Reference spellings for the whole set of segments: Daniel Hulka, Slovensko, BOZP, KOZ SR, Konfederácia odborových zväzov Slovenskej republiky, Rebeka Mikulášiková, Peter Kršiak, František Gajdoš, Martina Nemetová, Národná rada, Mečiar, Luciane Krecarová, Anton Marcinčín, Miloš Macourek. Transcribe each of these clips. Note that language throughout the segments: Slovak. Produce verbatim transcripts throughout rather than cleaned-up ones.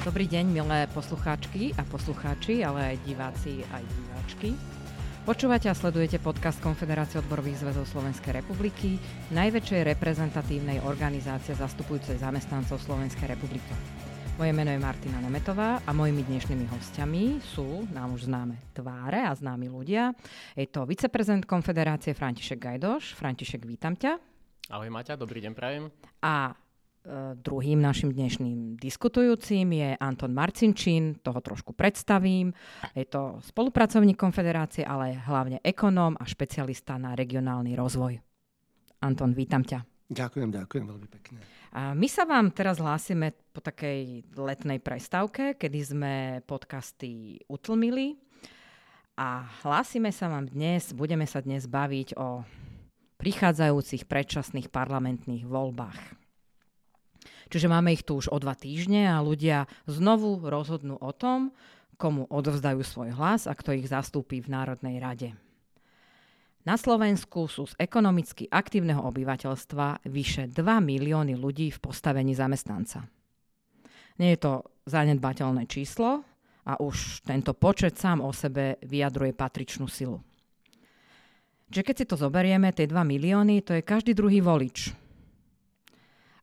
Dobrý deň, milé poslucháčky a poslucháči, ale aj diváci, aj diváčky. Počúvate a sledujete podcast Konfederácie odborových zväzov Slovenskej republiky, najväčšej reprezentatívnej organizácie zastupujúcej zamestnancov Slovenskej republiky. Moje meno je Martina Nemetová a mojimi dnešnými hostiami sú nám už známe tváre a známi ľudia. Je to viceprezident Konfederácie František Gajdoš. František, vítam ťa. Ahoj Maťa, dobrý deň prajem. A druhým našim dnešným diskutujúcim je Anton Marcinčín, toho trošku predstavím. Je to spolupracovník Konfederácie, ale hlavne ekonóm a špecialista na regionálny rozvoj. Anton, vítam ťa. Ďakujem, ďakujem veľmi pekne. A my sa vám teraz hlásime po takej letnej prestávke, kedy sme podcasty utlmili a hlásime sa vám dnes, budeme sa dnes baviť o prichádzajúcich predčasných parlamentných voľbách. Čiže máme ich tu už o dva týždne a ľudia znovu rozhodnú o tom, komu odovzdajú svoj hlas a kto ich zastúpi v Národnej rade. Na Slovensku sú z ekonomicky aktívneho obyvateľstva vyše dva milióny ľudí v postavení zamestnanca. Nie je to zanedbateľné číslo a už tento počet sám o sebe vyjadruje patričnú silu. Čiže keď si to zoberieme, tie dva milióny, to je každý druhý volič.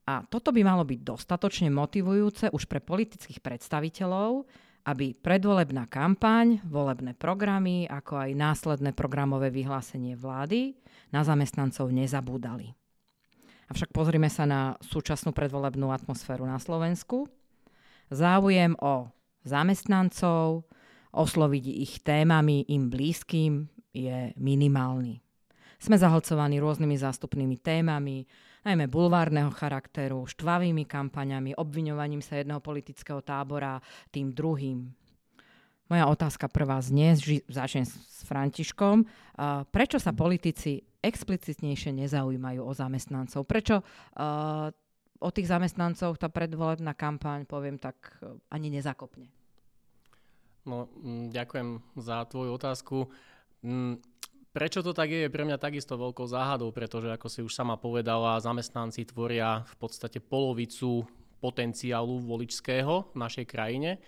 A toto by malo byť dostatočne motivujúce už pre politických predstaviteľov, aby predvolebná kampaň, volebné programy, ako aj následné programové vyhlásenie vlády na zamestnancov nezabúdali. Avšak pozrime sa na súčasnú predvolebnú atmosféru na Slovensku. Záujem o zamestnancov, osloviť ich témami im blízkym je minimálny. Sme zahlcovaní rôznymi zástupnými témami, najmä bulvárneho charakteru, štvavými kampaňami, obviňovaním sa jedného politického tábora tým druhým. Moja otázka prvá znie, začnem s Františkom. Uh, prečo sa politici explicitnejšie nezaujímajú o zamestnancov? Prečo uh, o tých zamestnancoch tá predvolebná kampaň, poviem tak, ani nezakopne? No, ďakujem za tvoju otázku. Mm. Prečo to tak je, je pre mňa takisto veľkou záhadou, pretože ako si už sama povedala, zamestnanci tvoria v podstate polovicu potenciálu voličského v našej krajine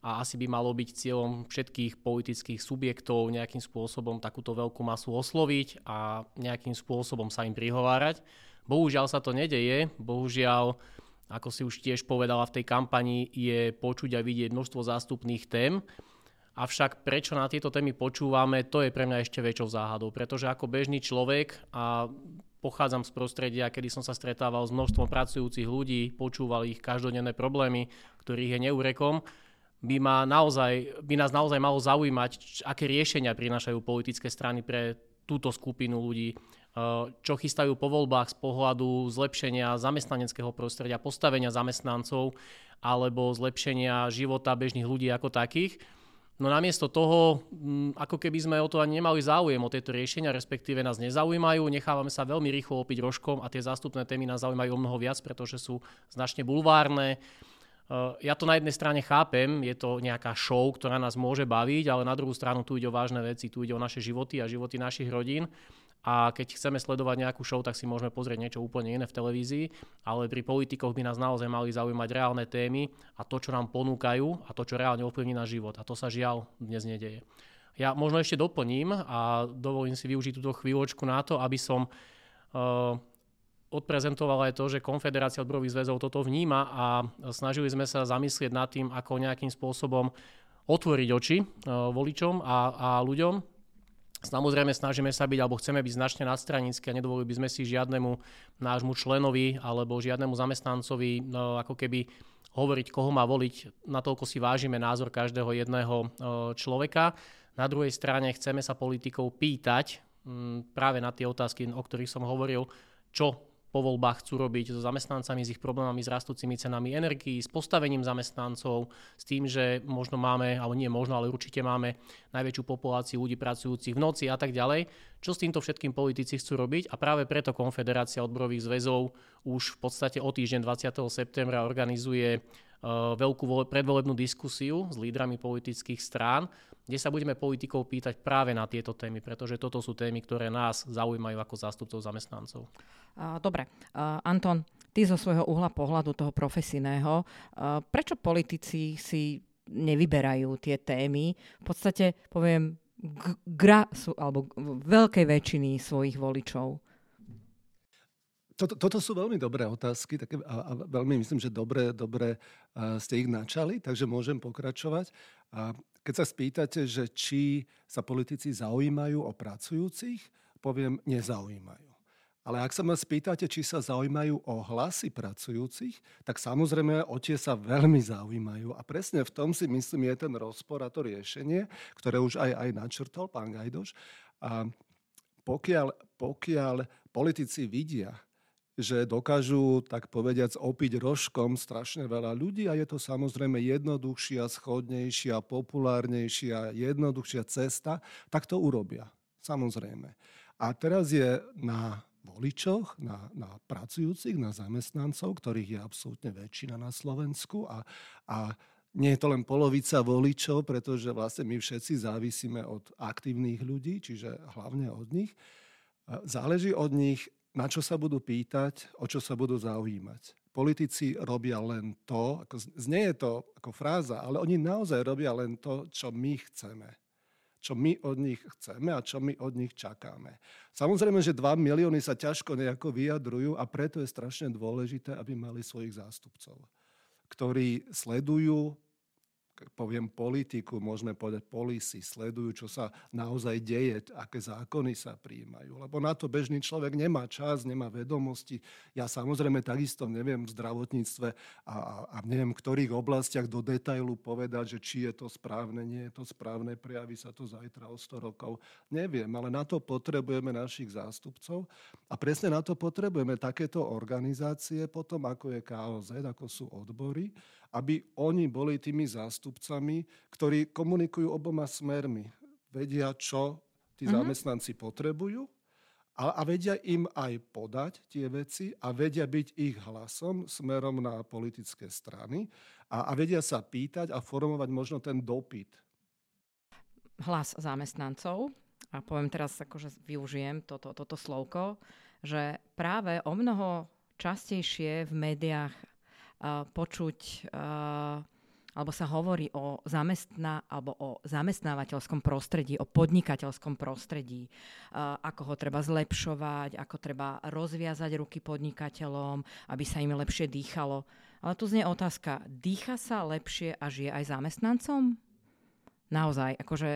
a asi by malo byť cieľom všetkých politických subjektov nejakým spôsobom takúto veľkú masu osloviť a nejakým spôsobom sa im prihovárať. Bohužiaľ sa to nedeje, bohužiaľ, ako si už tiež povedala, v tej kampani je počuť a vidieť množstvo zástupných tém. Avšak prečo na tieto témy počúvame, to je pre mňa ešte väčšou záhadou, pretože ako bežný človek a pochádzam z prostredia, kedy som sa stretával s množstvom pracujúcich ľudí, počúval ich každodenné problémy, ktorých je neurekom, by, ma naozaj, by nás naozaj malo zaujímať, aké riešenia prinášajú politické strany pre túto skupinu ľudí, čo chystajú po voľbách z pohľadu zlepšenia zamestnaneckého prostredia, postavenia zamestnancov alebo zlepšenia života bežných ľudí ako takých. No namiesto toho, ako keby sme o to ani nemali záujem, o tieto riešenia, respektíve nás nezaujímajú, nechávame sa veľmi rýchlo opiť rožkom a tie zástupné témy nás zaujímajú o mnoho viac, pretože sú značne bulvárne. Ja to na jednej strane chápem, je to nejaká show, ktorá nás môže baviť, ale na druhú stranu tu ide o vážne veci, tu ide o naše životy a životy našich rodín. A keď chceme sledovať nejakú show, tak si môžeme pozrieť niečo úplne iné v televízii, ale pri politikoch by nás naozaj mali zaujímať reálne témy a to, čo nám ponúkajú a to, čo reálne ovplyvní náš život. A to sa žiaľ dnes nedeje. Ja možno ešte doplním a dovolím si využiť túto chvíľočku na to, aby som uh, odprezentoval aj to, že Konfederácia odborových zväzov toto vníma a snažili sme sa zamyslieť nad tým, ako nejakým spôsobom otvoriť oči uh, voličom a, a ľuďom. Samozrejme snažíme sa byť, alebo chceme byť značne nadstranickí a nedovolili by sme si žiadnemu nášmu členovi alebo žiadnemu zamestnancovi no, ako keby hovoriť, koho má voliť. Natoľko si vážime názor každého jedného človeka. Na druhej strane chceme sa politikov pýtať m, práve na tie otázky, o ktorých som hovoril, čo po voľbách chcú robiť so zamestnancami, s ich problémami, s rastúcimi cenami energií, s postavením zamestnancov, s tým, že možno máme, alebo nie možno, ale určite máme najväčšiu populáciu ľudí pracujúcich v noci a tak ďalej. Čo s týmto všetkým politici chcú robiť? A práve preto Konfederácia odborových zväzov už v podstate o týždeň dvadsiateho septembra organizuje veľkú predvolebnú diskusiu s lídrami politických strán, kde sa budeme politikov pýtať práve na tieto témy, pretože toto sú témy, ktoré nás zaujímajú ako zástupcov zamestnancov. Dobre. Anton, ty zo svojho uhla pohľadu toho profesijného, prečo politici si nevyberajú tie témy? V podstate, poviem, gra sú, alebo veľkej väčšiny svojich voličov. Toto, toto sú veľmi dobré otázky také, a, a veľmi myslím, že dobre, dobre ste ich načali, takže môžem pokračovať. A keď sa spýtate, že či sa politici zaujímajú o pracujúcich, poviem, nezaujímajú. Ale ak sa ma spýtate, či sa zaujímajú o hlasy pracujúcich, tak samozrejme o tie sa veľmi zaujímajú. A presne v tom si myslím je ten rozpor a to riešenie, ktoré už aj, aj načrtol pán Gajdoš. A pokiaľ, pokiaľ politici vidia, že dokážu, tak povediac, opiť rožkom strašne veľa ľudí a je to samozrejme jednoduchšia, schodnejšia, populárnejšia, jednoduchšia cesta, tak to urobia. Samozrejme. A teraz je na voličoch, na, na pracujúcich, na zamestnancov, ktorých je absolútne väčšina na Slovensku a, a nie je to len polovica voličov, pretože vlastne my všetci závisíme od aktívnych ľudí, čiže hlavne od nich. Záleží od nich, na čo sa budú pýtať, o čo sa budú zaujímať. Politici robia len to, ako, znie to ako fráza, ale oni naozaj robia len to, čo my chceme. Čo my od nich chceme a čo my od nich čakáme. Samozrejme, že dva milióny sa ťažko nejako vyjadrujú a preto je strašne dôležité, aby mali svojich zástupcov, ktorí sledujú, poviem politiku, môžeme povedať policy, sledujú, čo sa naozaj deje, aké zákony sa prijímajú. Lebo na to bežný človek nemá čas, nemá vedomosti. Ja samozrejme takisto neviem v zdravotníctve a, a, a neviem v ktorých oblastiach do detailu povedať, že či je to správne, nie je to správne, prejaví sa to zajtra o sto rokov. Neviem, ale na to potrebujeme našich zástupcov a presne na to potrebujeme takéto organizácie potom, ako je ká o zet, ako sú odbory, aby oni boli tými zástupcami, ktorí komunikujú oboma smermi. Vedia, čo tí mm-hmm. zamestnanci potrebujú a, a vedia im aj podať tie veci a vedia byť ich hlasom smerom na politické strany a, a vedia sa pýtať a formovať možno ten dopyt. Hlas zamestnancov, a poviem teraz, akože využijem toto, toto slovko, že práve o mnoho častejšie v médiách Uh, počuť, uh, alebo sa hovorí o, zamestná, alebo o zamestnávateľskom prostredí, o podnikateľskom prostredí, uh, ako ho treba zlepšovať, ako treba rozviazať ruky podnikateľom, aby sa im lepšie dýchalo. Ale tu znie otázka, dýcha sa lepšie a žije aj zamestnancom? Naozaj, akože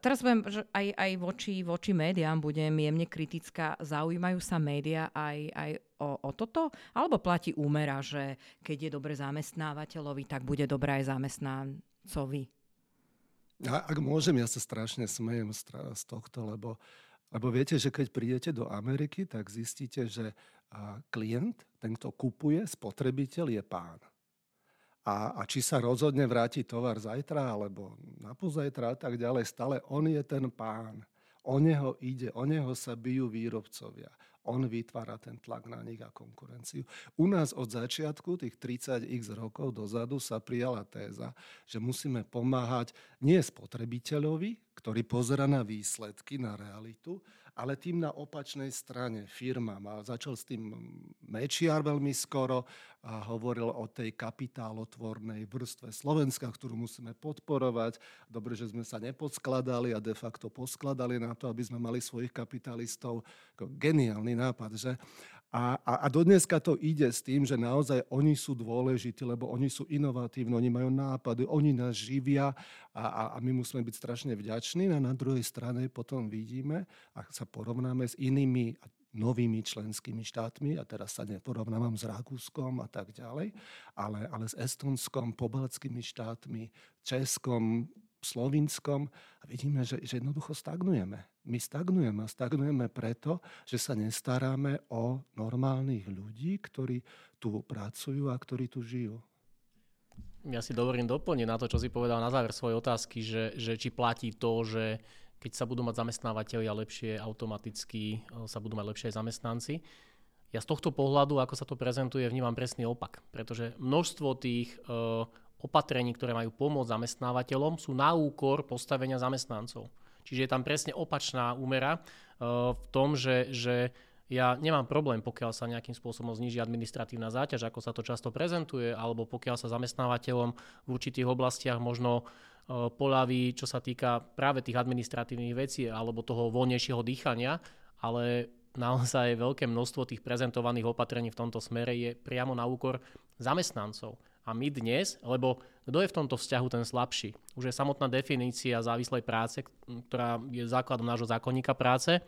teraz budem, že aj, aj voči, voči médiám budem jemne kritická. Zaujímajú sa médiá aj, aj o, o toto? Alebo platí úmera, že keď je dobre zamestnávateľovi, tak bude dobré aj zamestnancovi? Ja, ak môžem, ja sa strašne smejem z tohto, lebo, lebo viete, že keď prídete do Ameriky, tak zistíte, že klient, ten, kto kupuje, spotrebiteľ je pán. A, a či sa rozhodne vráti tovar zajtra alebo napozajtra a tak ďalej, stále on je ten pán. O neho ide, o neho sa bijú výrobcovia. On vytvára ten tlak na nich a konkurenciu. U nás od začiatku, tých tridsaťx rokov dozadu, sa prijala téza, že musíme pomáhať nie spotrebiteľovi, ktorý pozerá na výsledky, na realitu, ale tým na opačnej strane firmám. A začal s tým Mečiar veľmi skoro a hovoril o tej kapitálotvornej vrstve Slovenska, ktorú musíme podporovať. Dobre, že sme sa nepodskladali a de facto poskladali na to, aby sme mali svojich kapitalistov. Geniálny nápad, že? A, a, a dodneska to ide s tým, že naozaj oni sú dôležití, lebo oni sú inovatívni, oni majú nápady, oni nás živia a, a, a my musíme byť strašne vďační. A na druhej strane potom vidíme, ak sa porovnáme s inými novými členskými štátmi, a teraz sa neporovnávam s Rakúskom a tak ďalej, ale, ale s Estonskom, pobaltskými štátmi, Českom, Slovinskom a vidíme, že, že jednoducho stagnujeme. My stagnujeme a stagnujeme preto, že sa nestaráme o normálnych ľudí, ktorí tu pracujú a ktorí tu žijú. Ja si dovolím doplniť na to, čo si povedal na záver svojej otázky, že, že či platí to, že keď sa budú mať zamestnávateľia lepšie, automaticky sa budú mať lepšie aj zamestnanci. Ja z tohto pohľadu, ako sa to prezentuje, vnímam presný opak, pretože množstvo tých e, opatrení, ktoré majú pomôcť zamestnávateľom, sú na úkor postavenia zamestnancov. Čiže je tam presne opačná úmera e, v tom, že, že ja nemám problém, pokiaľ sa nejakým spôsobom zníži administratívna záťaž, ako sa to často prezentuje, alebo pokiaľ sa zamestnávateľom v určitých oblastiach možno poľaví, čo sa týka práve tých administratívnych vecí alebo toho voľnejšieho dýchania, ale naozaj veľké množstvo tých prezentovaných opatrení v tomto smere je priamo na úkor zamestnancov. A my dnes, lebo kto je v tomto vzťahu ten slabší? Už je samotná definícia závislej práce, ktorá je základom nášho zákonníka práce,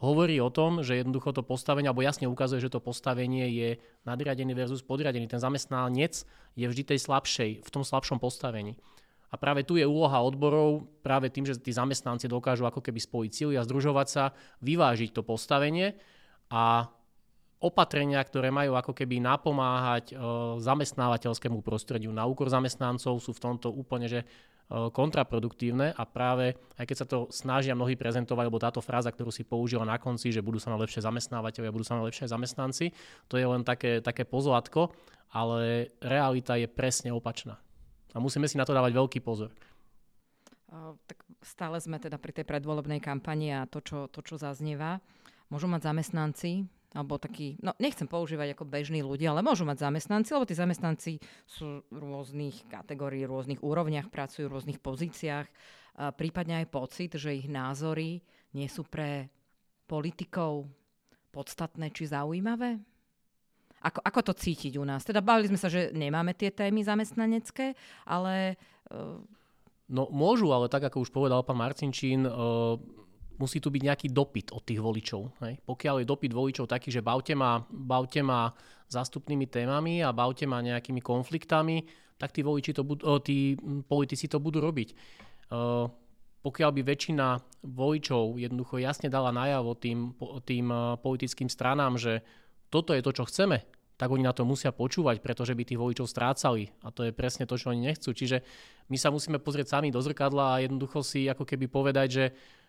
hovorí o tom, že jednoducho to postavenie, alebo jasne ukazuje, že to postavenie je nadriadený versus podriadený. Ten zamestnanec je vždy tej slabšej, v tom slabšom postavení. A práve tu je úloha odborov, práve tým, že tí zamestnanci dokážu ako keby spojiť síly a združovať sa, vyvážiť to postavenie a opatrenia, ktoré majú ako keby napomáhať zamestnávateľskému prostrediu na úkor zamestnancov, sú v tomto úplne že kontraproduktívne a práve, aj keď sa to snažia mnohí prezentovať, lebo táto fráza, ktorú si použila na konci, že budú sa na lepšie zamestnávateľia, budú sa na lepšie zamestnanci, to je len také, také pozlátko, ale realita je presne opačná. A musíme si na to dávať veľký pozor. O, tak stále sme teda pri tej predvolebnej kampani a to, čo, to, čo zaznieva. Môžu mať zamestnanci, alebo takí, no nechcem používať ako bežní ľudia, ale môžu mať zamestnanci, lebo tí zamestnanci sú v rôznych kategórií, rôznych úrovniach, pracujú v rôznych pozíciách. Prípadne aj pocit, že ich názory nie sú pre politikov podstatné či zaujímavé. Ako, ako to cítiť u nás? Teda bavili sme sa, že nemáme tie témy zamestnanecké, ale... Uh... No môžu, ale tak, ako už povedal pán Marcinčín... Uh... musí tu byť nejaký dopyt od tých voličov. Hej. Pokiaľ je dopyt voličov taký, že bavte ma, bavte ma zástupnými témami a bavte ma nejakými konfliktami, tak tí, voliči to budú, tí politici to budú robiť. Uh, pokiaľ by väčšina voličov jednoducho jasne dala najavo tým, tým politickým stranám, že toto je to, čo chceme, tak oni na to musia počúvať, pretože by tých voličov strácali. A to je presne to, čo oni nechcú. Čiže my sa musíme pozrieť sami do zrkadla a jednoducho si ako keby povedať, že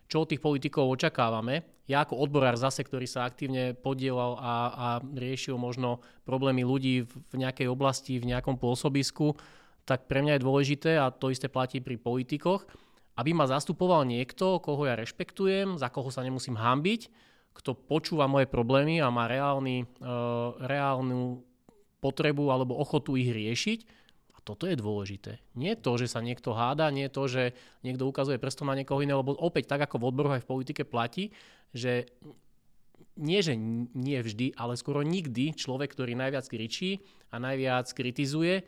čo od tých politikov očakávame. Ja ako odborár zase, ktorý sa aktívne podielal a, a riešil možno problémy ľudí v nejakej oblasti, v nejakom pôsobisku, tak pre mňa je dôležité, a to isté platí pri politikoch, aby ma zastupoval niekto, koho ja rešpektujem, za koho sa nemusím hanbiť, kto počúva moje problémy a má reálny, e, reálnu potrebu alebo ochotu ich riešiť. Toto je dôležité. Nie to, že sa niekto háda, nie to, že niekto ukazuje prstom na niekoho iného, lebo opäť tak, ako v odboroch aj v politike platí, že nie, že nie vždy, ale skoro nikdy človek, ktorý najviac kričí a najviac kritizuje,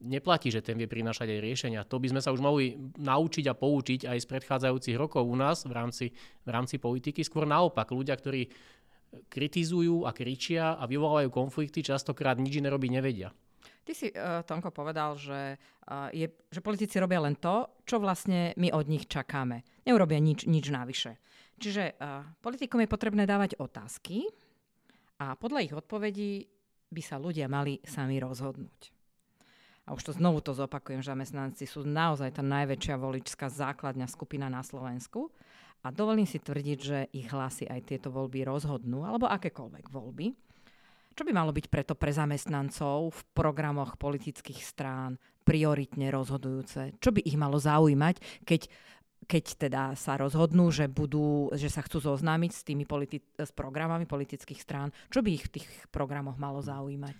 neplatí, že ten vie prinášať aj riešenia. To by sme sa už mohli naučiť a poučiť aj z predchádzajúcich rokov u nás v rámci, v rámci politiky. Skôr naopak, ľudia, ktorí kritizujú a kričia a vyvolávajú konflikty, častokrát nič iné robiť nevedia. Ty si, uh, Tonko, povedal, že, uh, je, že politici robia len to, čo vlastne my od nich čakáme. Neurobia nič, nič navyše. Čiže uh, politikom je potrebné dávať otázky a podľa ich odpovedí by sa ľudia mali sami rozhodnúť. A už to znovu to zopakujem, že zamestnanci sú naozaj tá najväčšia voličská základná skupina na Slovensku a dovolím si tvrdiť, že ich hlasy aj tieto voľby rozhodnú, alebo akékoľvek voľby. Čo by malo byť preto pre zamestnancov v programoch politických strán prioritne rozhodujúce? Čo by ich malo zaujímať, keď, keď teda sa rozhodnú, že, budú, že sa chcú zoznámiť s tými politi- s programami politických strán? Čo by ich v tých programoch malo zaujímať?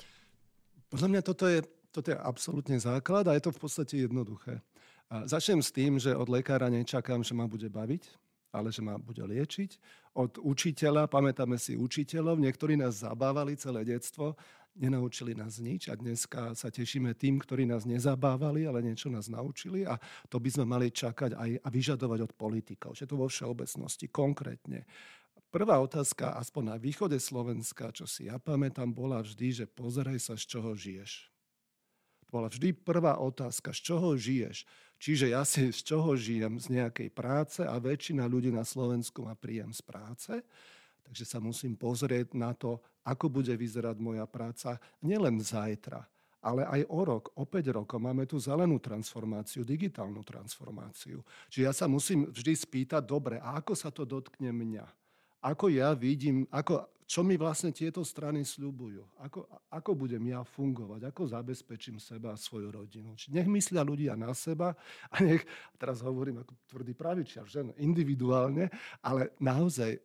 Podľa mňa toto je, toto je absolútne základ a je to v podstate jednoduché. A začnem s tým, že od lekára nečakám, že ma bude baviť, ale že ma bude liečiť. Od učiteľa, pamätáme si učiteľov, niektorí nás zabávali celé detstvo, nenaučili nás nič a dneska sa tešíme tým, ktorí nás nezabávali, ale niečo nás naučili a to by sme mali čakať aj a vyžadovať od politikov, že to vo všeobecnosti, konkrétne. Prvá otázka, aspoň na východe Slovenska, čo si ja pamätám, bola vždy, že pozeraj sa, z čoho žiješ. Bola vždy prvá otázka, z čoho žiješ. Čiže ja si z čoho žijem, z nejakej práce a väčšina ľudí na Slovensku má príjem z práce, takže sa musím pozrieť na to, ako bude vyzerať moja práca nielen zajtra, ale aj o rok, o päť rokov. Máme tu zelenú transformáciu, digitálnu transformáciu. Čiže ja sa musím vždy spýtať, dobre, a ako sa to dotkne mňa? Ako ja vidím, ako čo mi vlastne tieto strany sľubujú. Ako, ako budem ja fungovať, ako zabezpečím seba a svoju rodinu. Čiže nech myslia ľudia na seba a nech, teraz hovorím ako tvrdý pravičiar, že individuálne, ale naozaj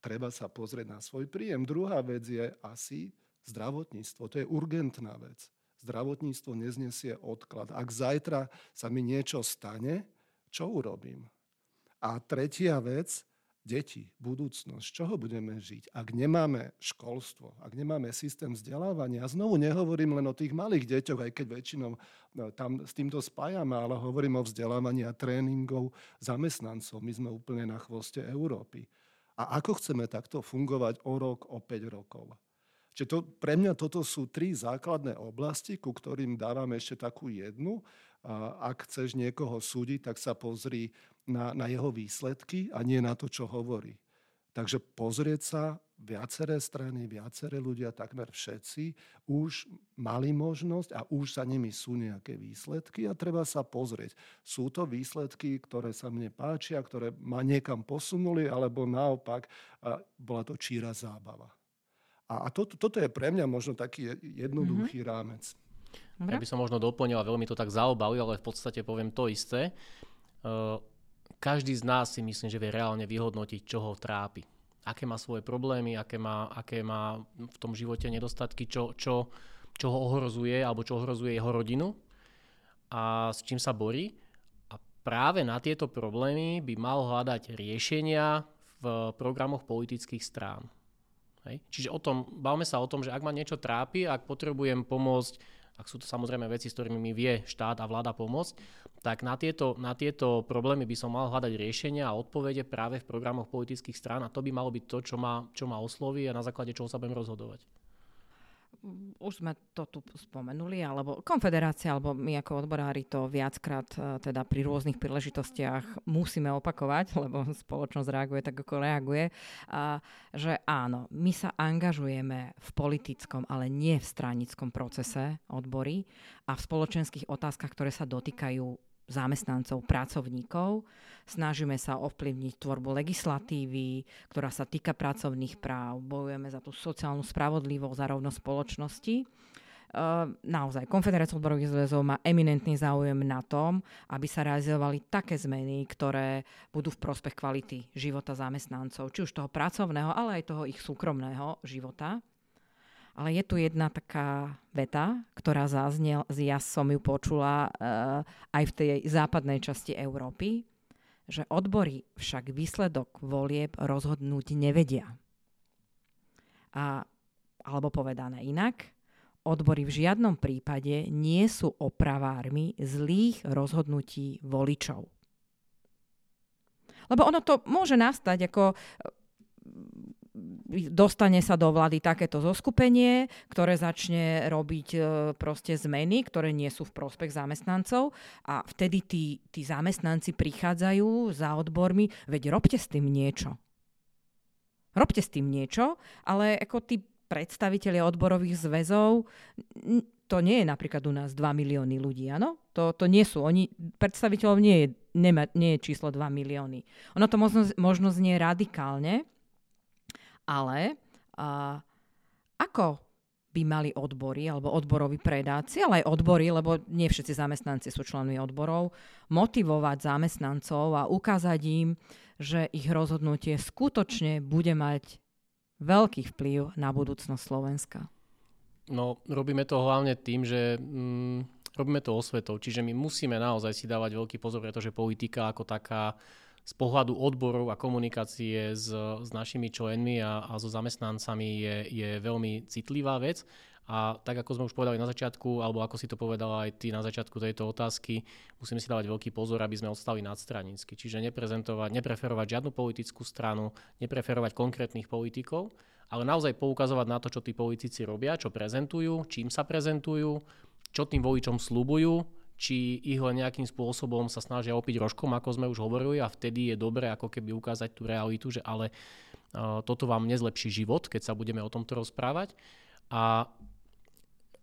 treba sa pozrieť na svoj príjem. Druhá vec je asi zdravotníctvo. To je urgentná vec. Zdravotníctvo neznesie odklad. Ak zajtra sa mi niečo stane, čo urobím? A tretia vec, deti, budúcnosť, z čoho budeme žiť, ak nemáme školstvo, ak nemáme systém vzdelávania. A znovu nehovorím len o tých malých deťoch, aj keď väčšinou tam s týmto spájame, ale hovorím o vzdelávaní a tréningov zamestnancov. My sme úplne na chvoste Európy. A ako chceme takto fungovať o rok, o päť rokov? Čiže to, pre mňa toto sú tri základné oblasti, ku ktorým dávam ešte takú jednu. Ak chceš niekoho súdiť, tak sa pozri Na, na jeho výsledky a nie na to, čo hovorí. Takže pozrieť sa, viaceré strany, viaceré ľudia, takmer všetci, už mali možnosť a už sa nimi sú nejaké výsledky a treba sa pozrieť. Sú to výsledky, ktoré sa mne páčia, ktoré ma niekam posunuli, alebo naopak bola to číra zábava. A, a to, toto je pre mňa možno taký jednoduchý mm-hmm. rámec. Ja by som možno doplnil, veľmi to tak zaobalil, ale v podstate poviem to isté. Uh, Každý z nás si myslím, že vie reálne vyhodnotiť, čo ho trápi. Aké má svoje problémy, aké má, aké má v tom živote nedostatky, čo, čo, čo ho ohrozuje alebo čo ohrozuje jeho rodinu a s čím sa borí. A práve na tieto problémy by mal hľadať riešenia v programoch politických strán. Hej. Čiže o tom, bavme sa o tom, že ak ma niečo trápi, ak potrebujem pomôcť, ak sú to samozrejme veci, s ktorými mi vie štát a vláda pomôcť, tak na tieto, na tieto problémy by som mal hľadať riešenia a odpovede práve v programoch politických strán a to by malo byť to, čo ma, čo ma osloví a na základe čoho sa budem rozhodovať. Už sme to tu spomenuli, alebo Konfederácia, alebo my ako odborári to viackrát teda pri rôznych príležitostiach musíme opakovať, lebo spoločnosť reaguje tak, ako reaguje, a že áno, my sa angažujeme v politickom, ale nie v stranickom procese odbory a v spoločenských otázkach, ktoré sa dotýkajú zamestnancov, pracovníkov. Snažíme sa ovplyvniť tvorbu legislatívy, ktorá sa týka pracovných práv. Bojujeme za tú sociálnu spravodlivosť, za rovnosť spoločnosti. Naozaj, Konfederácia odborových zväzov má eminentný záujem na tom, aby sa realizovali také zmeny, ktoré budú v prospech kvality života zamestnancov, či už toho pracovného, ale aj toho ich súkromného života. Ale je tu jedna taká veta, ktorá zaznel, ja som ju počula e, aj v tej západnej časti Európy, že odbory však výsledok volieb rozhodnúť nevedia. A, alebo povedané inak, odbory v žiadnom prípade nie sú opravármi zlých rozhodnutí voličov. Lebo ono to môže nastať ako... dostane sa do vlády takéto zoskupenie, ktoré začne robiť proste zmeny, ktoré nie sú v prospech zamestnancov a vtedy tí, tí zamestnanci prichádzajú za odbormi, veď robte s tým niečo. Robte s tým niečo, ale ako tí predstavitelia odborových zväzov, to nie je napríklad u nás dva milióny ľudí, áno? To, to nie sú, oni, predstaviteľov nie je, nema, nie je číslo dva milióny. Ono to možno, možno znie radikálne, ale uh, ako by mali odbory alebo odboroví predáci, ale aj odbory, lebo nie všetci zamestnanci sú členmi odborov, motivovať zamestnancov a ukázať im, že ich rozhodnutie skutočne bude mať veľký vplyv na budúcnosť Slovenska? No, robíme to hlavne tým, že mm, robíme to osvetou. Čiže my musíme naozaj si dávať veľký pozor, pretože politika ako taká z pohľadu odborov a komunikácie s, s našimi členmi a, a so zamestnancami je, je veľmi citlivá vec. A tak ako sme už povedali na začiatku, alebo ako si to povedala aj ty na začiatku tejto otázky, musíme si dávať veľký pozor, aby sme ostali nadstranícky. Čiže neprezentovať, nepreferovať žiadnu politickú stranu, nepreferovať konkrétnych politikov, ale naozaj poukazovať na to, čo tí politici robia, čo prezentujú, čím sa prezentujú, čo tým voličom sľubujú, či ich len nejakým spôsobom sa snažia opiť rožkom, ako sme už hovorili, a vtedy je dobré ako keby ukázať tú realitu, že ale uh, toto vám nezlepší život, keď sa budeme o tomto rozprávať. A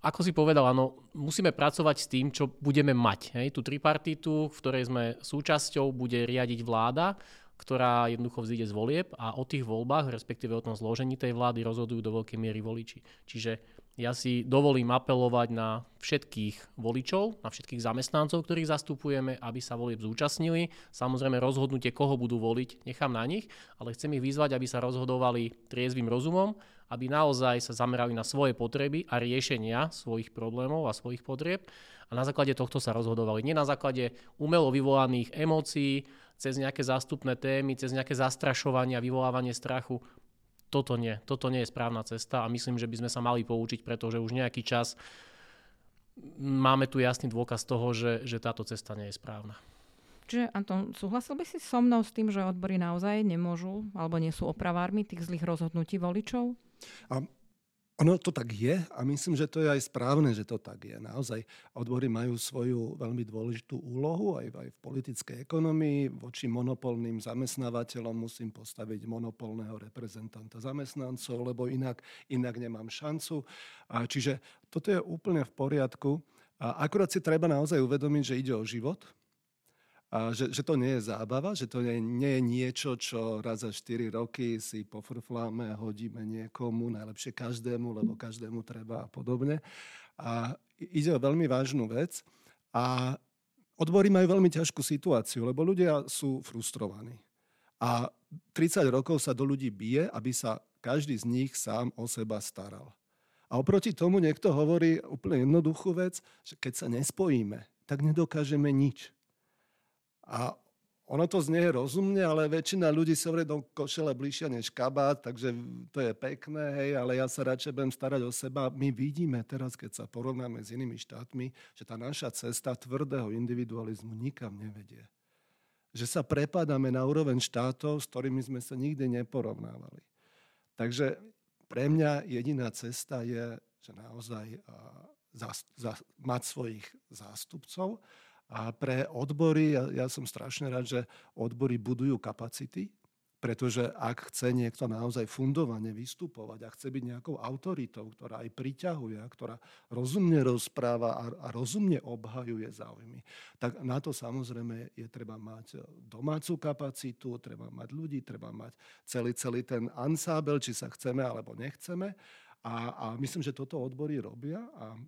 ako si povedala, no, musíme pracovať s tým, čo budeme mať. Hej? Tú tripartitu, v ktorej sme súčasťou, bude riadiť vláda, ktorá jednoducho vzíde z volieb a o tých voľbách, respektíve o tom zložení tej vlády rozhodujú do veľkej miery voliči. Čiže ja si dovolím apelovať na všetkých voličov, na všetkých zamestnancov, ktorých zastupujeme, aby sa volieb zúčastnili. Samozrejme rozhodnutie, koho budú voliť, nechám na nich, ale chcem ich vyzvať, aby sa rozhodovali triezvym rozumom, aby naozaj sa zamerali na svoje potreby a riešenia svojich problémov a svojich potrieb a na základe tohto sa rozhodovali. Nie na základe umelo vyvolaných emócií, cez nejaké zástupné témy, cez nejaké zastrašovanie a vyvolávanie strachu. Toto nie. Toto nie je správna cesta a myslím, že by sme sa mali poučiť, pretože už nejaký čas máme tu jasný dôkaz toho, že, že táto cesta nie je správna. Čiže Anton, súhlasil by si so mnou s tým, že odbory naozaj nemôžu alebo nie sú opravármi tých zlých rozhodnutí voličov? A ono to tak je a myslím, že to je aj správne, že to tak je. Naozaj odbory majú svoju veľmi dôležitú úlohu aj, aj v politickej ekonomii. Voči monopolným zamestnávateľom musím postaviť monopolného reprezentanta zamestnancov, lebo inak, inak nemám šancu. A čiže toto je úplne v poriadku. A akurát si treba naozaj uvedomiť, že ide o život. A že, že to nie je zábava, že to nie, nie je niečo, čo raz za štyri roky si pofrfláme, hodíme niekomu, najlepšie každému, lebo každému treba a podobne. A ide o veľmi vážnu vec a odbory majú veľmi ťažkú situáciu, lebo ľudia sú frustrovaní. A tridsať rokov sa do ľudí bije, aby sa každý z nich sám o seba staral. A oproti tomu niekto hovorí úplne jednoduchú vec, že keď sa nespojíme, tak nedokážeme nič. A ono to znie rozumne, ale väčšina ľudí sa vrie do košele bližšia než kabát, takže to je pekné, hej, ale ja sa radšej budem starať o seba. My vidíme teraz, keď sa porovnáme s inými štátmi, že tá naša cesta tvrdého individualizmu nikam nevedie. Že sa prepadáme na úroveň štátov, s ktorými sme sa nikdy neporovnávali. Takže pre mňa jediná cesta je, že naozaj zas, zas, mať svojich zástupcov. A pre odbory, ja, ja som strašne rád, že odbory budujú kapacity, pretože ak chce niekto naozaj fundovane vystupovať a chce byť nejakou autoritou, ktorá aj priťahuje, ktorá rozumne rozpráva a, a rozumne obhajuje záujmy, tak na to samozrejme je treba mať domácu kapacitu, treba mať ľudí, treba mať celý, celý ten ansábel, či sa chceme alebo nechceme. A, a myslím, že toto odbory robia a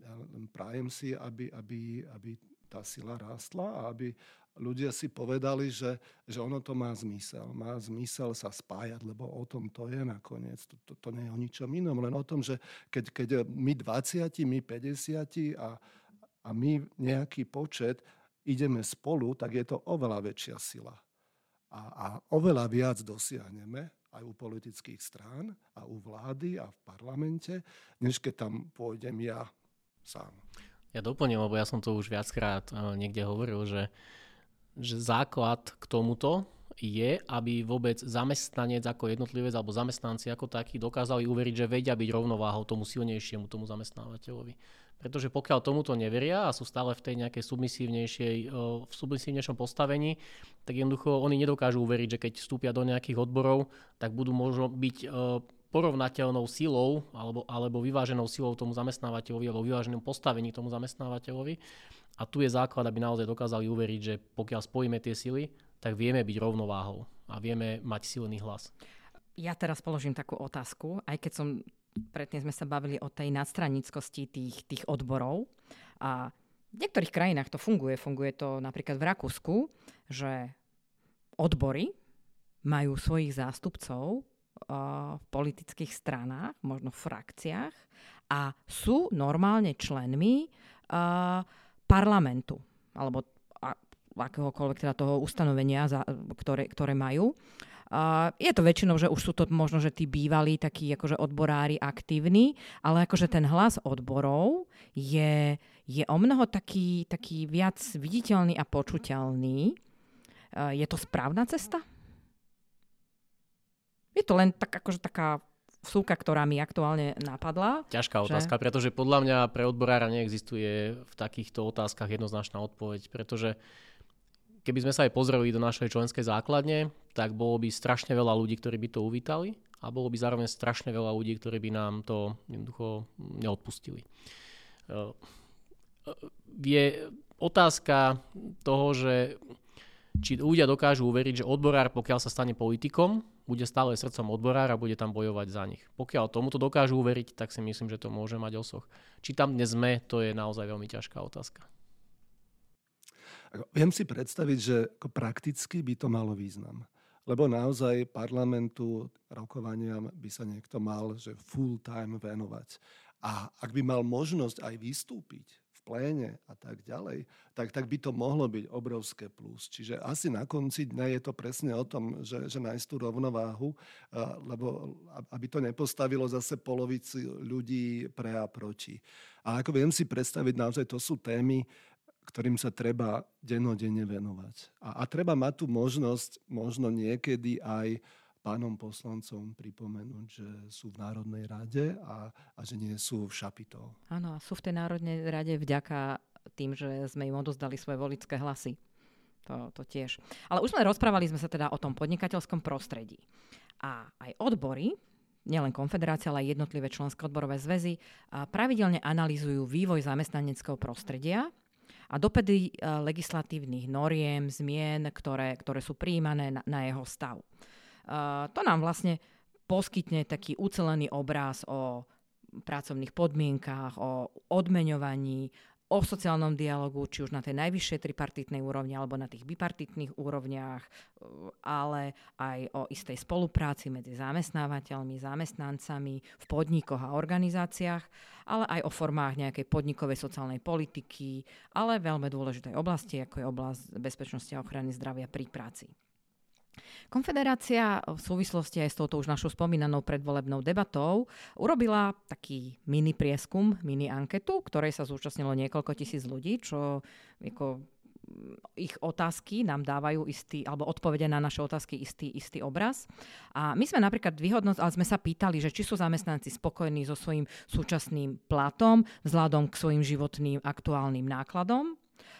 ja prajem si, aby... aby, aby tá sila rástla a aby ľudia si povedali, že, že ono to má zmysel. Má zmysel sa spájať, lebo o tom to je nakoniec. To, to, to nie je o ničom inom, len o tom, že keď, keď my dvadsať, my päťdesiat a, a my nejaký počet ideme spolu, tak je to oveľa väčšia sila. A, a oveľa viac dosiahneme aj u politických strán a u vlády a v parlamente, než keď tam pôjdem ja sám. Ja doplním, lebo ja som to už viackrát niekde hovoril, že, že základ k tomuto je, aby vôbec zamestnanec ako jednotlivec alebo zamestnanci ako takí dokázali uveriť, že vedia byť rovnováhou tomu silnejšiemu, tomu zamestnávateľovi. Pretože pokiaľ tomuto neveria a sú stále v tej nejakej submisívnejšej, v submisívnejšom postavení, tak jednoducho oni nedokážu uveriť, že keď vstúpia do nejakých odborov, tak budú možno byť porovnateľnou silou alebo, alebo vyváženou silou tomu zamestnávateľovi alebo vyváženým postavení tomu zamestnávateľovi. A tu je základ, aby naozaj dokázali uveriť, že pokiaľ spojíme tie sily, tak vieme byť rovnováhou a vieme mať silný hlas. Ja teraz položím takú otázku, aj keď som, predtým sme sa bavili o tej nadstranickosti tých, tých odborov. A v niektorých krajinách to funguje. Funguje to napríklad v Rakúsku, že odbory majú svojich zástupcov v politických stranách, možno v frakciách a sú normálne členmi uh, parlamentu alebo a, akéhokoľvek teda toho ustanovenia, za, ktoré, ktoré majú. Uh, je to väčšinou, že už sú to možno, že tí bývalí takí akože odborári aktívni, ale akože ten hlas odborov je, je omnoho taký, taký viac viditeľný a počuteľný. Uh, je to správna cesta? Je to len tak, akože taká vsúka, ktorá mi aktuálne napadla. Ťažká že... otázka, pretože podľa mňa pre odborára neexistuje v takýchto otázkach jednoznačná odpoveď, pretože keby sme sa aj pozreli do našej členskej základne, tak bolo by strašne veľa ľudí, ktorí by to uvítali a bolo by zároveň strašne veľa ľudí, ktorí by nám to jednoducho neodpustili. Je otázka toho, že či ľudia dokážu uveriť, že odborár, pokiaľ sa stane politikom, bude stále srdcom odborára a bude tam bojovať za nich. Pokiaľ tomuto dokážu uveriť, tak si myslím, že to môže mať osoch. Či tam dnes sme, to je naozaj veľmi ťažká otázka. Viem si predstaviť, že ako prakticky by to malo význam. Lebo naozaj parlamentu rokovaniam by sa niekto mal že full time venovať. A ak by mal možnosť aj vystúpiť v pléne a tak ďalej, tak, tak by to mohlo byť obrovské plus. Čiže asi na konci dňa je to presne o tom, že, že nájsť tú rovnováhu, lebo aby to nepostavilo zase polovici ľudí pre a proti. A ako viem si predstaviť, naozaj to sú témy, ktorým sa treba dennodenne venovať. A, a treba mať tú možnosť možno niekedy aj pánom poslancom pripomenúť, že sú v Národnej rade a, a že nie sú v šapitol. Áno, sú v tej Národnej rade vďaka tým, že sme im odozdali svoje voličské hlasy. To, to tiež. Ale už sme rozprávali sme sa teda o tom podnikateľskom prostredí. A aj odbory, nielen Konfederácia, ale aj jednotlivé členské odborové zväzy, pravidelne analýzujú vývoj zamestnaneckého prostredia a dopady legislatívnych noriem, zmien, ktoré, ktoré sú prijímané na, na jeho stav. Uh, to nám vlastne poskytne taký ucelený obraz o pracovných podmienkach, o odmeňovaní, o sociálnom dialogu, či už na tej najvyššej tripartitnej úrovni alebo na tých bipartitných úrovniach, ale aj o istej spolupráci medzi zamestnávateľmi, zamestnancami v podnikoch a organizáciách, ale aj o formách nejakej podnikovej sociálnej politiky, ale veľmi dôležitej oblasti, ako je oblasť bezpečnosti a ochrany zdravia pri práci. Konfederácia v súvislosti aj s touto už našou spomínanou predvolebnou debatou urobila taký mini prieskum, mini anketu, ktorej sa zúčastnilo niekoľko tisíc ľudí, čo ako ich otázky nám dávajú istý, alebo odpovede na naše otázky istý, istý obraz. A my sme napríklad vyhodnotili, ale sme sa pýtali, že či sú zamestnanci spokojní so svojím súčasným platom vzhľadom k svojim životným aktuálnym nákladom,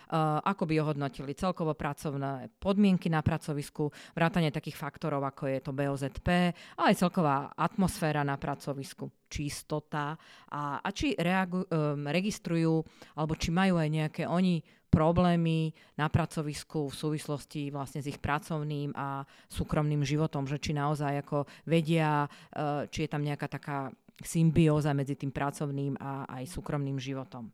Uh, ako by ohodnotili celkovo pracovné podmienky na pracovisku, vrátane takých faktorov, ako je to bé o zet pé, ale aj celková atmosféra na pracovisku, čistota a, a či reagu, um, registrujú, alebo či majú aj nejaké oni problémy na pracovisku v súvislosti vlastne s ich pracovným a súkromným životom, že či naozaj ako vedia, uh, či je tam nejaká taká symbióza medzi tým pracovným a aj súkromným životom.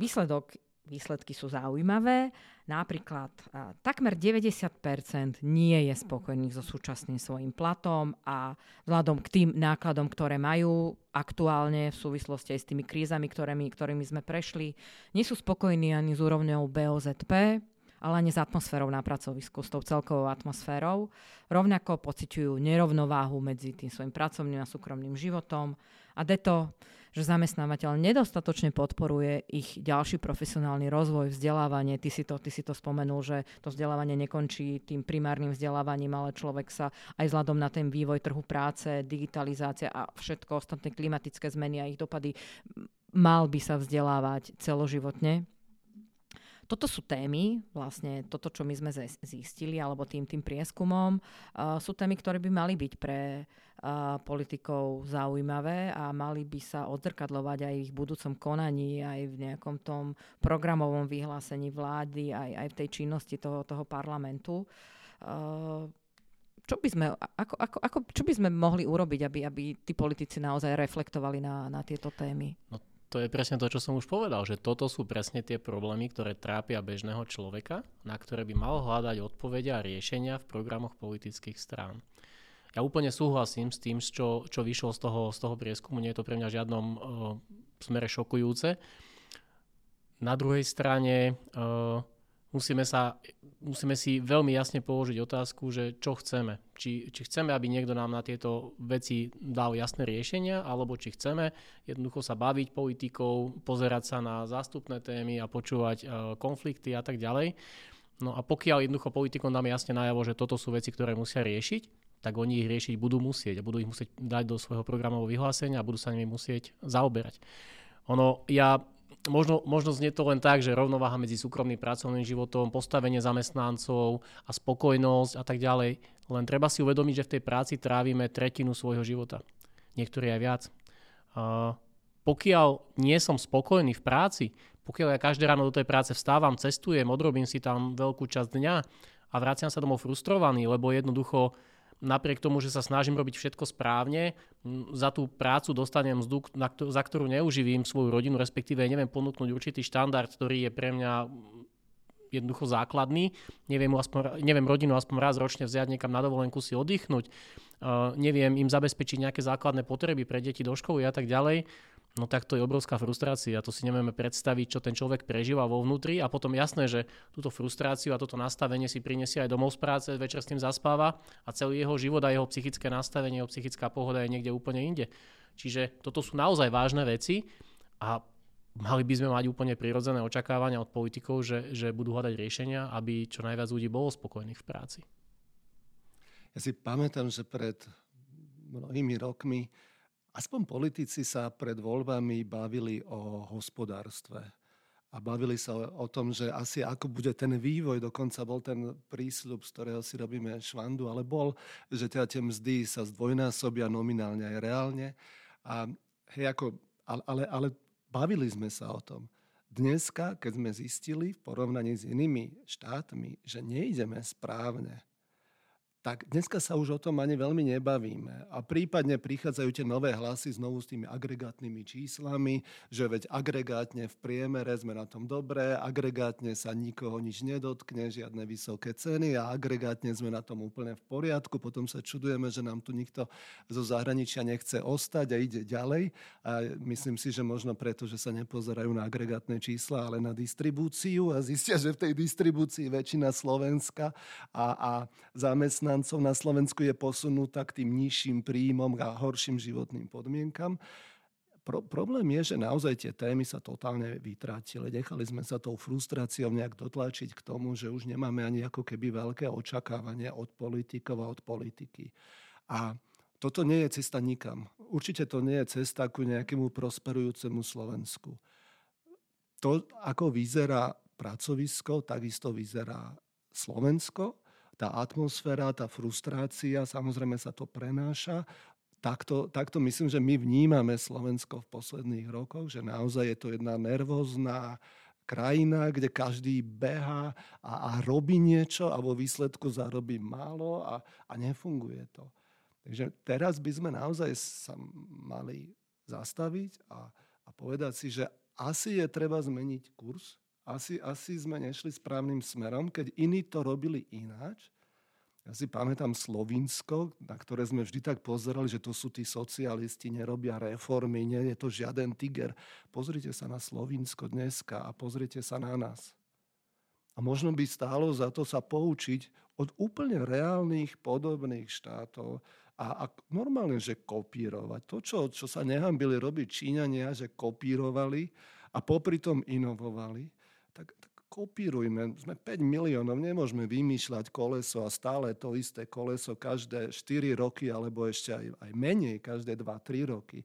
Výsledok Výsledky sú zaujímavé. Napríklad a, takmer deväťdesiat percent nie je spokojných so súčasným svojím platom a vzhľadom k tým nákladom, ktoré majú aktuálne v súvislosti aj s tými krízami, ktorými, ktorými sme prešli, nie sú spokojní ani s úrovňou bé o zet pé, ale ani s atmosférou na pracovisku, s tou celkovou atmosférou. Rovnako pociťujú nerovnováhu medzi tým svojim pracovným a súkromným životom a deto, že zamestnávateľ nedostatočne podporuje ich ďalší profesionálny rozvoj, vzdelávanie. Ty si to, ty si to spomenul, že to vzdelávanie nekončí tým primárnym vzdelávaním, ale človek sa aj vzhľadom na ten vývoj trhu práce, digitalizácia a všetko ostatné klimatické zmeny a ich dopady mal by sa vzdelávať celoživotne. Toto sú témy, vlastne toto, čo my sme zistili, alebo tým, tým prieskumom, uh, sú témy, ktoré by mali byť pre uh, politikov zaujímavé a mali by sa odzrkadľovať aj v ich budúcom konaní, aj v nejakom tom programovom vyhlásení vlády, aj, aj v tej činnosti toho, toho parlamentu. Uh, čo, by sme, ako, ako, ako, čo by sme mohli urobiť, aby, aby tí politici naozaj reflektovali na, na tieto témy? No. To je presne to, čo som už povedal, že toto sú presne tie problémy, ktoré trápia bežného človeka, na ktoré by mal hľadať odpovede a riešenia v programoch politických strán. Ja úplne súhlasím s tým, čo, čo vyšlo z toho, z toho prieskumu, nie je to pre mňa v žiadnom uh, smere šokujúce. Na druhej strane uh, musíme, sa, musíme si veľmi jasne položiť otázku, že čo chceme. Či, či chceme, aby niekto nám na tieto veci dal jasné riešenia, alebo či chceme jednoducho sa baviť politikou, pozerať sa na zástupné témy a počúvať uh, konflikty a tak ďalej. No a pokiaľ jednoducho politikom dáme jasne najavo, že toto sú veci, ktoré musia riešiť, tak oni ich riešiť budú musieť a budú ich musieť dať do svojho programového vyhlásenia a budú sa nimi musieť zaoberať. Ono, ja... Možno, možno znie to len tak, že rovnováha medzi súkromným pracovným životom, postavenie zamestnancov a spokojnosť a tak ďalej. Len treba si uvedomiť, že v tej práci trávime tretinu svojho života. Niektorí aj viac. Uh, pokiaľ nie som spokojný v práci, pokiaľ ja každé ráno do tej práce vstávam, cestujem, odrobím si tam veľkú časť dňa a vraciam sa domov frustrovaný, lebo jednoducho napriek tomu, že sa snažím robiť všetko správne, za tú prácu dostanem mzdu, za ktorú neuživím svoju rodinu, respektíve neviem ponúknuť určitý štandard, ktorý je pre mňa jednoducho základný. Neviem, aspoň, neviem rodinu aspoň raz ročne vziať niekam na dovolenku si oddychnúť. Uh, neviem im zabezpečiť nejaké základné potreby pre deti do školy a tak ďalej. No tak to je obrovská frustrácia. To si nevieme predstaviť, čo ten človek prežíva vo vnútri. A potom jasné, že túto frustráciu a toto nastavenie si prinesie aj domov z práce, večer s tým zaspáva a celý jeho život a jeho psychické nastavenie, jeho psychická pohoda je niekde úplne inde. Čiže toto sú naozaj vážne veci a mali by sme mať úplne prirodzené očakávania od politikov, že, že budú hľadať riešenia, aby čo najviac ľudí bolo spokojných v práci. Ja si pamätám, že pred mnohými rokmi aspoň politici sa pred voľbami bavili o hospodárstve a bavili sa o, o tom, že asi ako bude ten vývoj, dokonca bol ten prísľub, z ktorého si robíme švandu, ale bol, že teda tie mzdy sa zdvojnásobia nominálne aj reálne. A, hej, ako, ale, ale, ale bavili sme sa o tom. Dneska, keď sme zistili v porovnaní s inými štátmi, že nejdeme správne, tak dneska sa už o tom ani veľmi nebavíme. A prípadne prichádzajú tie nové hlasy znovu s tými agregátnymi číslami, že veď agregátne v priemere sme na tom dobré, agregátne sa nikoho nič nedotkne, žiadne vysoké ceny a agregátne sme na tom úplne v poriadku. Potom sa čudujeme, že nám tu nikto zo zahraničia nechce ostať a ide ďalej. A myslím si, že možno preto, že sa nepozerajú na agregátne čísla, ale na distribúciu a zistia, že v tej distribúcii väčšina Slovenska a, a zamestná na Slovensku je posunutá k tým nižším príjmom a horším životným podmienkam. Pro, problém je, že naozaj tie témy sa totálne vytratili. Nechali sme sa tou frustráciou nejak dotlačiť k tomu, že už nemáme ani ako keby veľké očakávania od politikov a od politiky. A toto nie je cesta nikam. Určite to nie je cesta ku nejakému prosperujúcemu Slovensku. To, ako vyzerá pracovisko, takisto vyzerá Slovensko. Tá atmosféra, tá frustrácia, samozrejme sa to prenáša. Takto, takto myslím, že my vnímame Slovensko v posledných rokoch, že naozaj je to jedna nervózna krajina, kde každý behá a, a robí niečo a vo výsledku zarobí málo a, a nefunguje to. Takže teraz by sme naozaj sa mali zastaviť a, a povedať si, že asi je treba zmeniť kurz. Asi, asi sme nešli správnym smerom, keď iní to robili ináč. Ja si pamätám Slovinsko, na ktoré sme vždy tak pozerali, že to sú tí socialisti, nerobia reformy, nie je to žiaden tiger. Pozrite sa na Slovinsko dneska a pozrite sa na nás. A možno by stálo za to sa poučiť od úplne reálnych podobných štátov a, a normálne, že kopírovať. To, čo, čo sa nehambili robiť Číňania, že kopírovali a popri tom inovovali. Tak, tak kopírujme. Sme päť miliónov, nemôžeme vymýšľať koleso a stále to isté koleso každé štyri roky, alebo ešte aj, aj menej, každé dva tri roky.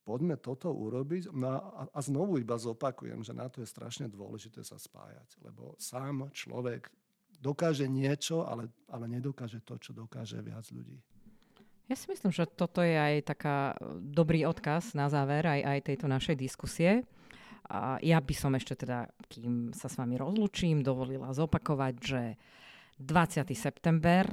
Poďme toto urobiť. No a, a znovu iba zopakujem, že na to je strašne dôležité sa spájať, lebo sám človek dokáže niečo, ale, ale nedokáže to, čo dokáže viac ľudí. Ja si myslím, že toto je aj taká dobrý odkaz na záver aj, aj tejto našej diskusie. A ja by som ešte teda, kým sa s vami rozlúčim, dovolila zopakovať, že dvadsiateho septembra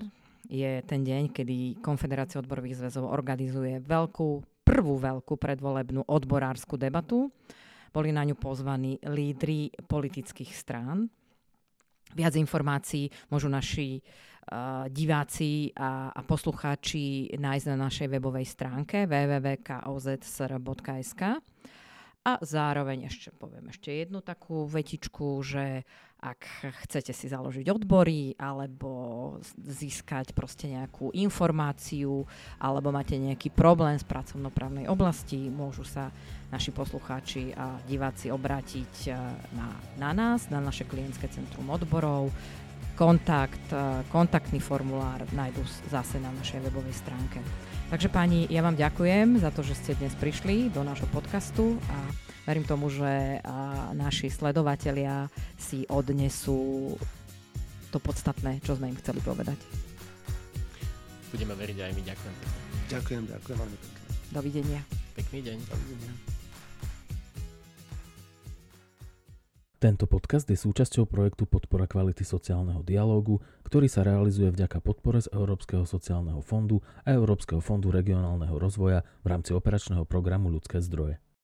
je ten deň, kedy Konfederácia odborových zväzov organizuje veľkú, prvú veľkú predvolebnú odborársku debatu. Boli na ňu pozvaní lídri politických strán. Viac informácií môžu naši uh, diváci a, a poslucháči nájsť na našej webovej stránke w w w bodka k o z s r bodka s k. A zároveň ešte poviem ešte jednu takú vetičku, že ak chcete si založiť odbory alebo získať proste nejakú informáciu alebo máte nejaký problém z pracovnoprávnej oblasti, môžu sa naši poslucháči a diváci obrátiť na, na nás, na naše klientské centrum odborov. Kontakt, kontaktný formulár nájdú zase na našej webovej stránke. Takže páni, ja vám ďakujem za to, že ste dnes prišli do nášho podcastu a verím tomu, že naši sledovatelia si odnesú to podstatné, čo sme im chceli povedať. Budeme veriť aj my. Ďakujem. Ďakujem, ďakujem. Dovidenia. Pekný deň. Dovidenia. Tento podcast je súčasťou projektu Podpora kvality sociálneho dialógu, ktorý sa realizuje vďaka podpore z Európskeho sociálneho fondu a Európskeho fondu regionálneho rozvoja v rámci operačného programu Ľudské zdroje.